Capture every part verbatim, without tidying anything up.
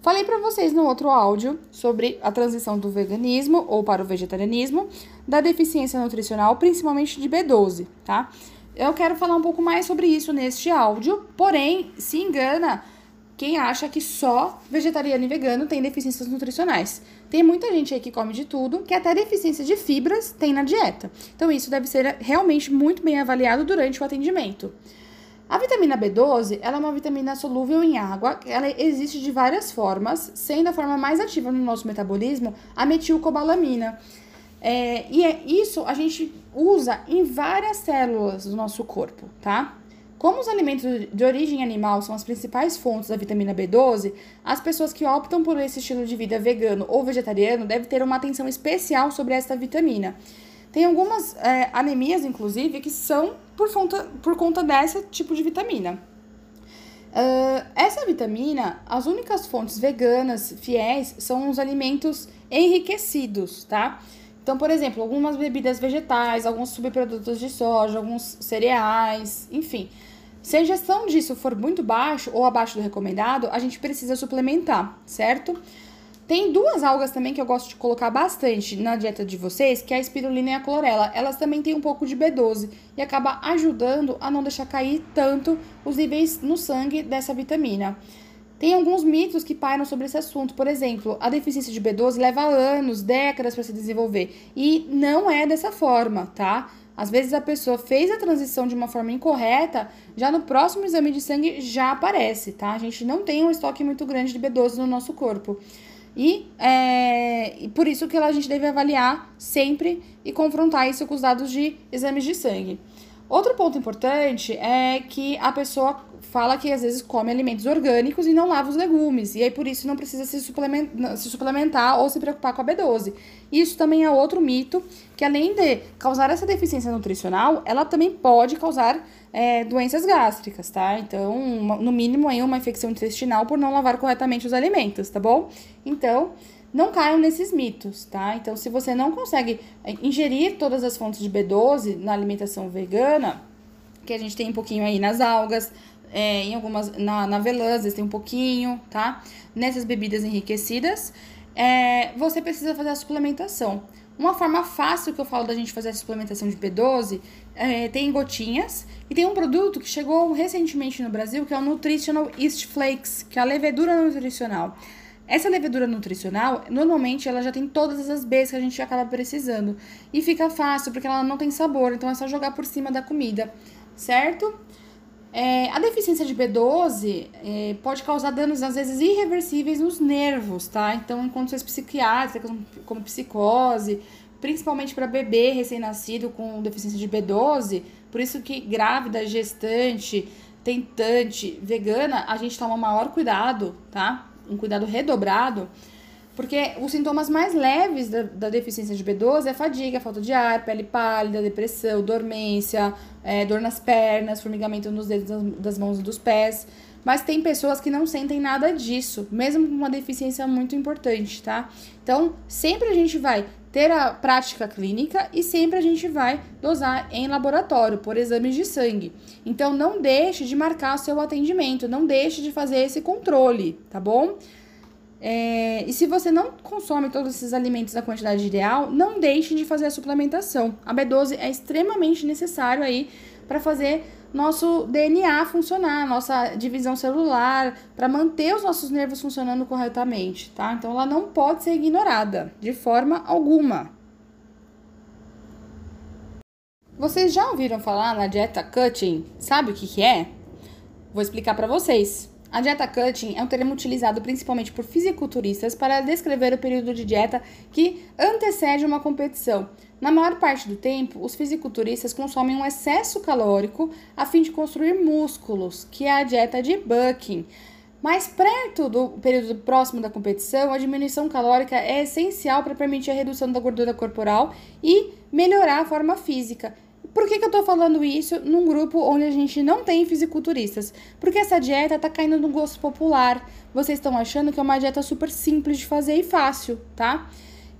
Falei para vocês no outro áudio sobre a transição do veganismo ou para o vegetarianismo, da deficiência nutricional, principalmente de B doze, tá? Eu quero falar um pouco mais sobre isso neste áudio, porém, se engana quem acha que só vegetariano e vegano tem deficiências nutricionais. Tem muita gente aí que come de tudo, que até deficiência de fibras tem na dieta. Então, isso deve ser realmente muito bem avaliado durante o atendimento. A vitamina B doze, ela é uma vitamina solúvel em água, ela existe de várias formas, sendo a forma mais ativa no nosso metabolismo a metilcobalamina. É, e é isso a gente usa em várias células do nosso corpo, tá? Como os alimentos de origem animal são as principais fontes da vitamina B doze, as pessoas que optam por esse estilo de vida vegano ou vegetariano devem ter uma atenção especial sobre esta vitamina. Tem algumas é, anemias, inclusive, que são por conta, por conta desse tipo de vitamina. Uh, essa vitamina, as únicas fontes veganas fiéis são os alimentos enriquecidos, tá? Então, por exemplo, algumas bebidas vegetais, alguns subprodutos de soja, alguns cereais, enfim. Se a ingestão disso for muito baixa ou abaixo do recomendado, a gente precisa suplementar, certo? Tem duas algas também que eu gosto de colocar bastante na dieta de vocês, que é a espirulina e a clorela. Elas também têm um pouco de B doze e acaba ajudando a não deixar cair tanto os níveis no sangue dessa vitamina. Tem alguns mitos que pairam sobre esse assunto. Por exemplo, a deficiência de B doze leva anos, décadas para se desenvolver. E não é dessa forma, tá? Às vezes a pessoa fez a transição de uma forma incorreta, já no próximo exame de sangue já aparece, tá? A gente não tem um estoque muito grande de B doze no nosso corpo. E, é, e por isso que a gente deve avaliar sempre e confrontar isso com os dados de exames de sangue. Outro ponto importante é que a pessoa fala que às vezes come alimentos orgânicos e não lava os legumes. E aí por isso não precisa se suplementar, se suplementar ou se preocupar com a B doze. Isso também é outro mito, que além de causar essa deficiência nutricional, ela também pode causar é, doenças gástricas, tá? Então, uma, no mínimo aí uma infecção intestinal por não lavar corretamente os alimentos, tá bom? Então, não caiam nesses mitos, tá? Então, se você não consegue ingerir todas as fontes de B doze na alimentação vegana, que a gente tem um pouquinho aí nas algas, É, em algumas, na, na avelã, às vezes tem um pouquinho, tá? Nessas bebidas enriquecidas, é, você precisa fazer a suplementação. Uma forma fácil que eu falo da gente fazer a suplementação de B doze, é, tem gotinhas, e tem um produto que chegou recentemente no Brasil, que é o Nutritional Yeast Flakes, que é a levedura nutricional. Essa levedura nutricional, normalmente, ela já tem todas as Bs que a gente acaba precisando. E fica fácil, porque ela não tem sabor, então é só jogar por cima da comida, certo? É, a deficiência de B doze é, pode causar danos, às vezes, irreversíveis nos nervos, tá? Então, em condições psiquiátricas, como psicose, principalmente para bebê recém-nascido com deficiência de B doze, por isso que grávida, gestante, tentante, vegana, a gente toma maior cuidado, tá? Um cuidado redobrado, porque os sintomas mais leves da, da deficiência de B doze é fadiga, falta de ar, pele pálida, depressão, dormência, é, dor nas pernas, formigamento nos dedos das mãos e dos pés. Mas tem pessoas que não sentem nada disso, mesmo com uma deficiência muito importante, tá? Então, sempre a gente vai ter a prática clínica e sempre a gente vai dosar em laboratório, por exames de sangue. Então, não deixe de marcar o seu atendimento, não deixe de fazer esse controle, tá bom? É, e se você não consome todos esses alimentos na quantidade ideal, não deixe de fazer a suplementação. A B doze é extremamente necessário aí para fazer nosso D N A funcionar, nossa divisão celular, para manter os nossos nervos funcionando corretamente, tá? Então ela não pode ser ignorada de forma alguma. Vocês já ouviram falar na dieta cutting? Sabe o que que é? Vou explicar para vocês. A dieta cutting é um termo utilizado principalmente por fisiculturistas para descrever o período de dieta que antecede uma competição. Na maior parte do tempo, os fisiculturistas consomem um excesso calórico a fim de construir músculos, que é a dieta de bulking. Mais perto do período próximo da competição, a diminuição calórica é essencial para permitir a redução da gordura corporal e melhorar a forma física. Por que que eu tô falando isso num grupo onde a gente não tem fisiculturistas? Porque essa dieta tá caindo no gosto popular. Vocês estão achando que é uma dieta super simples de fazer e fácil, tá?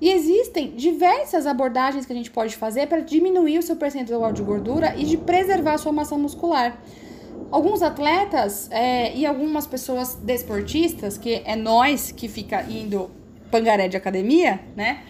E existem diversas abordagens que a gente pode fazer para diminuir o seu percentual de gordura e de preservar a sua massa muscular. Alguns atletas é, e algumas pessoas desportistas, que é nós que fica indo pangaré de academia, né?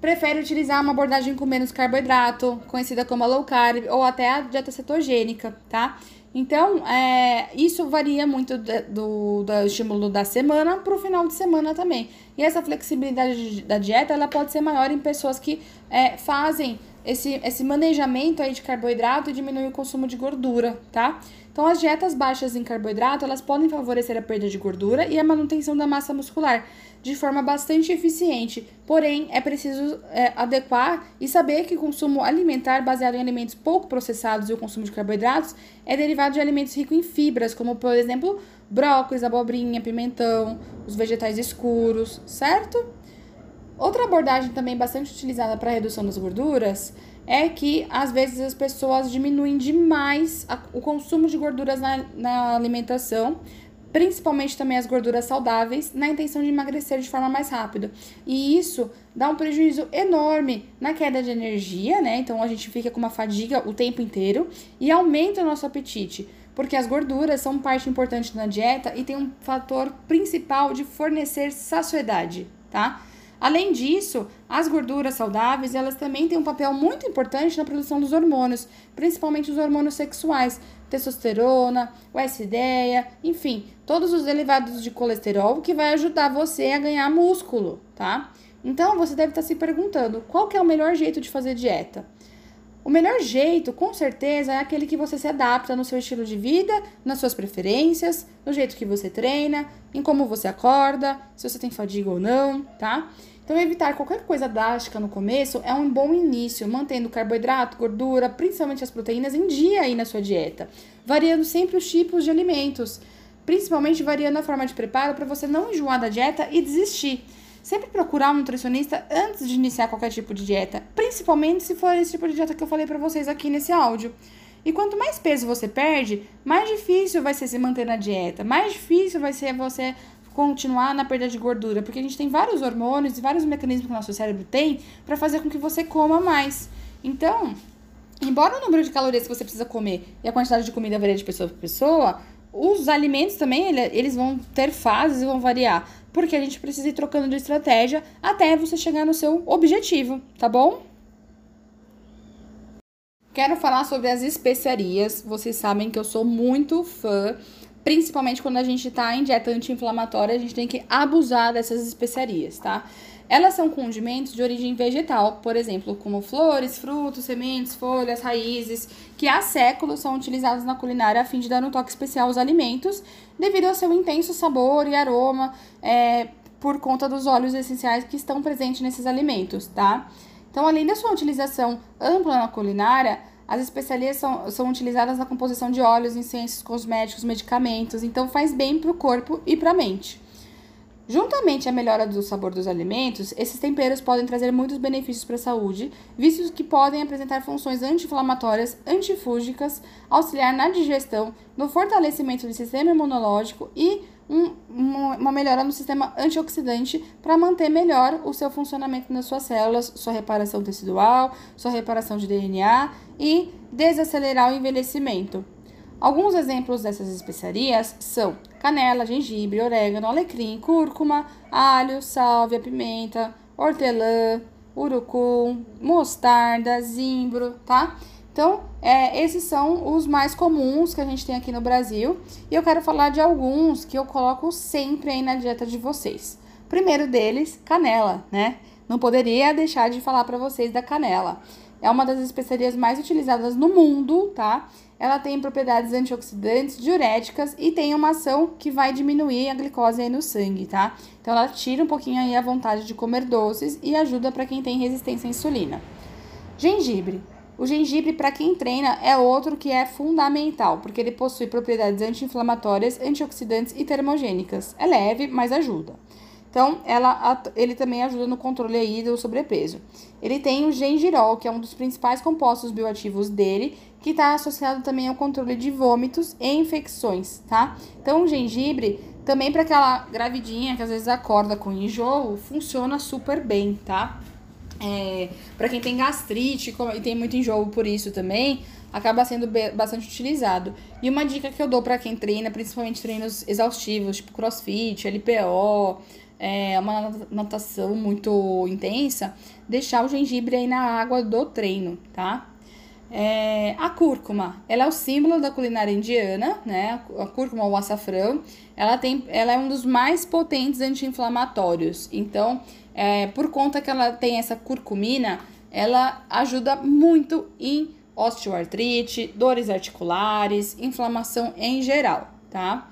Prefere utilizar uma abordagem com menos carboidrato, conhecida como a low carb, ou até a dieta cetogênica, tá? Então, é, isso varia muito de, do, do estímulo da semana para o final de semana também. E essa flexibilidade da dieta, ela pode ser maior em pessoas que é, fazem esse, esse manejamento aí de carboidrato e diminuem o consumo de gordura, tá? Então, as dietas baixas em carboidrato, elas podem favorecer a perda de gordura e a manutenção da massa muscular de forma bastante eficiente. Porém, é preciso é, adequar e saber que o consumo alimentar baseado em alimentos pouco processados e o consumo de carboidratos é derivado de alimentos ricos em fibras, como, por exemplo, brócolis, abobrinha, pimentão, os vegetais escuros, certo? Outra abordagem também bastante utilizada para a redução das gorduras é que, às vezes, as pessoas diminuem demais a, o consumo de gorduras na, na alimentação, principalmente também as gorduras saudáveis, na intenção de emagrecer de forma mais rápida. E isso dá um prejuízo enorme na queda de energia, né? Então, a gente fica com uma fadiga o tempo inteiro e aumenta o nosso apetite, porque as gorduras são parte importante na dieta e tem um fator principal de fornecer saciedade, tá? Além disso, as gorduras saudáveis, elas também têm um papel muito importante na produção dos hormônios, principalmente os hormônios sexuais, testosterona, o S D E A, enfim, todos os derivados de colesterol que vai ajudar você a ganhar músculo, tá? Então, você deve estar se perguntando, qual que é o melhor jeito de fazer dieta? O melhor jeito, com certeza, é aquele que você se adapta no seu estilo de vida, nas suas preferências, no jeito que você treina, em como você acorda, se você tem fadiga ou não, tá? Então, evitar qualquer coisa drástica no começo é um bom início, mantendo carboidrato, gordura, principalmente as proteínas, em dia aí na sua dieta, variando sempre os tipos de alimentos, principalmente variando a forma de preparo para você não enjoar da dieta e desistir. Sempre procurar um nutricionista antes de iniciar qualquer tipo de dieta, principalmente se for esse tipo de dieta que eu falei pra vocês aqui nesse áudio. E quanto mais peso você perde, mais difícil vai ser se manter na dieta, mais difícil vai ser você continuar na perda de gordura, porque a gente tem vários hormônios e vários mecanismos que o nosso cérebro tem pra fazer com que você coma mais. Então, embora o número de calorias que você precisa comer e a quantidade de comida varie de pessoa para pessoa, os alimentos também, eles vão ter fases e vão variar, porque a gente precisa ir trocando de estratégia até você chegar no seu objetivo, tá bom? Quero falar sobre as especiarias. Vocês sabem que eu sou muito fã, principalmente quando a gente tá em dieta anti-inflamatória, a gente tem que abusar dessas especiarias, tá? Elas são condimentos de origem vegetal, por exemplo, como flores, frutos, sementes, folhas, raízes, que há séculos são utilizados na culinária a fim de dar um toque especial aos alimentos, devido ao seu intenso sabor e aroma, é, por conta dos óleos essenciais que estão presentes nesses alimentos, tá? Então, além da sua utilização ampla na culinária, as especiarias são, são utilizadas na composição de óleos, incensos, cosméticos, medicamentos, então faz bem para o corpo e para a mente. Juntamente à melhora do sabor dos alimentos, esses temperos podem trazer muitos benefícios para a saúde, vistos que podem apresentar funções anti-inflamatórias, antifúngicas, auxiliar na digestão, no fortalecimento do sistema imunológico e um, uma melhora no sistema antioxidante para manter melhor o seu funcionamento nas suas células, sua reparação tecidual, sua reparação de D N A e desacelerar o envelhecimento. Alguns exemplos dessas especiarias são canela, gengibre, orégano, alecrim, cúrcuma, alho, sálvia, pimenta, hortelã, urucum, mostarda, zimbro, tá? Então, é, esses são os mais comuns que a gente tem aqui no Brasil. E eu quero falar de alguns que eu coloco sempre aí na dieta de vocês. Primeiro deles, canela, né? Não poderia deixar de falar pra vocês da canela. É uma das especiarias mais utilizadas no mundo, tá? Ela tem propriedades antioxidantes, diuréticas e tem uma ação que vai diminuir a glicose aí no sangue, tá? Então, ela tira um pouquinho aí a vontade de comer doces e ajuda para quem tem resistência à insulina. Gengibre. O gengibre, para quem treina, é outro que é fundamental, porque ele possui propriedades anti-inflamatórias, antioxidantes e termogênicas. É leve, mas ajuda. Então, ela, ele também ajuda no controle aí do sobrepeso. Ele tem o gengirol, que é um dos principais compostos bioativos dele, que está associado também ao controle de vômitos e infecções, tá? Então, o gengibre, também para aquela gravidinha que às vezes acorda com enjoo, funciona super bem, tá? É, para quem tem gastrite e tem muito enjoo por isso também, acaba sendo bastante utilizado. E uma dica que eu dou para quem treina, principalmente treinos exaustivos, tipo crossfit, L P O, é uma natação muito intensa, deixar o gengibre aí na água do treino, tá? É, a cúrcuma, ela é o símbolo da culinária indiana, né? A cúrcuma ou açafrão, ela, tem, ela é um dos mais potentes anti-inflamatórios. Então, é, por conta que ela tem essa curcumina, ela ajuda muito em osteoartrite, dores articulares, inflamação em geral, tá?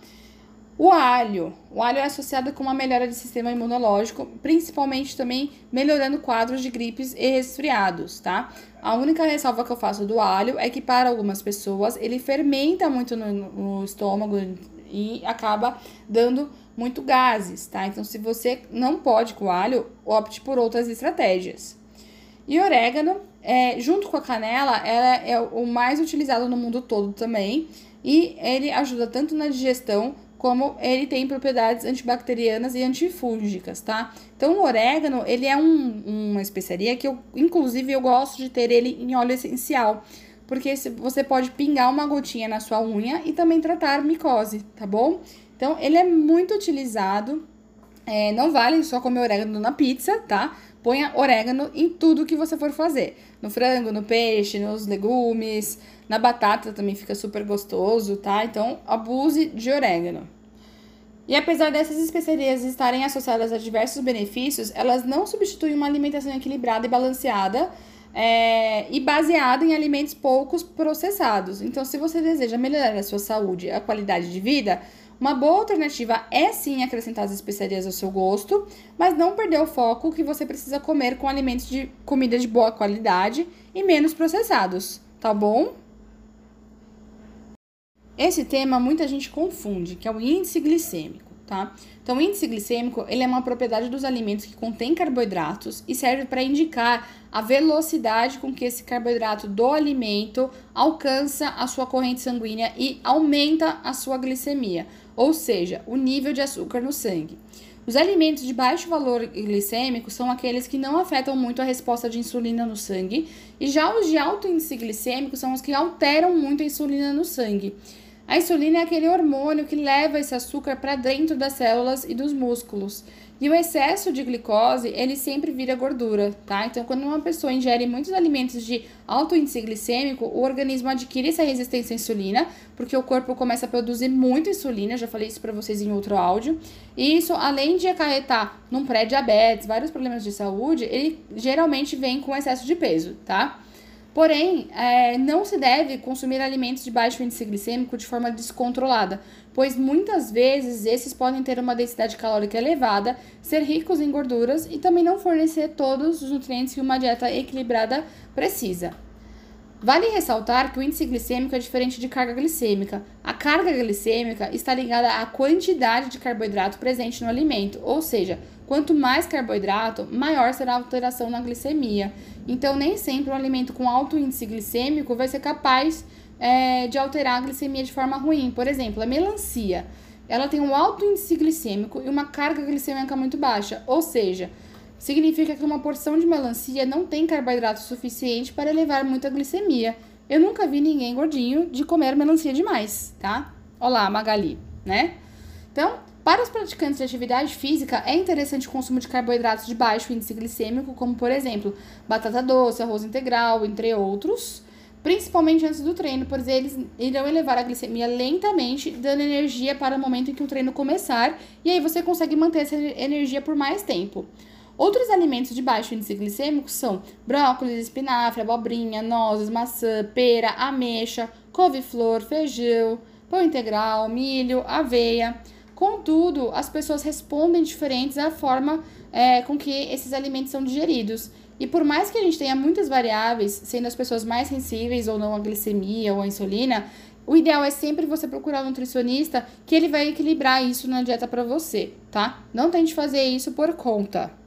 O alho, o alho é associado com uma melhora de sistema imunológico, principalmente também melhorando quadros de gripes e resfriados, tá? A única ressalva que eu faço do alho é que para algumas pessoas ele fermenta muito no, no estômago e acaba dando muito gases, tá? Então se você não pode com o alho, opte por outras estratégias. E orégano, é, junto com a canela, ela é o mais utilizado no mundo todo também e ele ajuda tanto na digestão como ele tem propriedades antibacterianas e antifúngicas, tá? Então, o orégano, ele é um, uma especiaria que eu, inclusive, eu gosto de ter ele em óleo essencial, porque você pode pingar uma gotinha na sua unha e também tratar micose, tá bom? Então, ele é muito utilizado, é, não vale só comer orégano na pizza, tá? Ponha orégano em tudo que você for fazer, no frango, no peixe, nos legumes, na batata também fica super gostoso, tá? Então, abuse de orégano. E apesar dessas especiarias estarem associadas a diversos benefícios, elas não substituem uma alimentação equilibrada e balanceada é, e baseada em alimentos poucos processados. Então, se você deseja melhorar a sua saúde e a qualidade de vida, uma boa alternativa é sim acrescentar as especiarias ao seu gosto, mas não perder o foco que você precisa comer com alimentos de comida de boa qualidade e menos processados, tá bom? Esse tema muita gente confunde, que é o índice glicêmico, tá? Então, o índice glicêmico, ele é uma propriedade dos alimentos que contém carboidratos e serve para indicar a velocidade com que esse carboidrato do alimento alcança a sua corrente sanguínea e aumenta a sua glicemia, ou seja, o nível de açúcar no sangue. Os alimentos de baixo valor glicêmico são aqueles que não afetam muito a resposta de insulina no sangue, e já os de alto índice glicêmico são os que alteram muito a insulina no sangue. A insulina é aquele hormônio que leva esse açúcar para dentro das células e dos músculos. E o excesso de glicose, ele sempre vira gordura, tá? Então, quando uma pessoa ingere muitos alimentos de alto índice glicêmico, o organismo adquire essa resistência à insulina, porque o corpo começa a produzir muita insulina, já falei isso para vocês em outro áudio. E isso, além de acarretar num pré-diabetes, vários problemas de saúde, ele geralmente vem com excesso de peso, tá? Porém, é, não se deve consumir alimentos de baixo índice glicêmico de forma descontrolada, pois muitas vezes esses podem ter uma densidade calórica elevada, ser ricos em gorduras e também não fornecer todos os nutrientes que uma dieta equilibrada precisa. Vale ressaltar que o índice glicêmico é diferente de carga glicêmica. A carga glicêmica está ligada à quantidade de carboidrato presente no alimento, ou seja, quanto mais carboidrato, maior será a alteração na glicemia. Então, nem sempre um alimento com alto índice glicêmico vai ser capaz é, de alterar a glicemia de forma ruim. Por exemplo, a melancia, ela tem um alto índice glicêmico e uma carga glicêmica muito baixa, ou seja, significa que uma porção de melancia não tem carboidrato suficiente para elevar muito a glicemia. Eu nunca vi ninguém gordinho de comer melancia demais, tá? Olá, Magali, né? Então, para os praticantes de atividade física, é interessante o consumo de carboidratos de baixo índice glicêmico, como, por exemplo, batata doce, arroz integral, entre outros, principalmente antes do treino, pois eles irão elevar a glicemia lentamente, dando energia para o momento em que o treino começar, e aí você consegue manter essa energia por mais tempo. Outros alimentos de baixo índice glicêmico são brócolis, espinafre, abobrinha, nozes, maçã, pera, ameixa, couve-flor, feijão, pão integral, milho, aveia. Contudo, as pessoas respondem diferentes à forma é, com que esses alimentos são digeridos. E por mais que a gente tenha muitas variáveis, sendo as pessoas mais sensíveis ou não à glicemia ou à insulina, o ideal é sempre você procurar um nutricionista que ele vai equilibrar isso na dieta para você, tá? Não tente fazer isso por conta.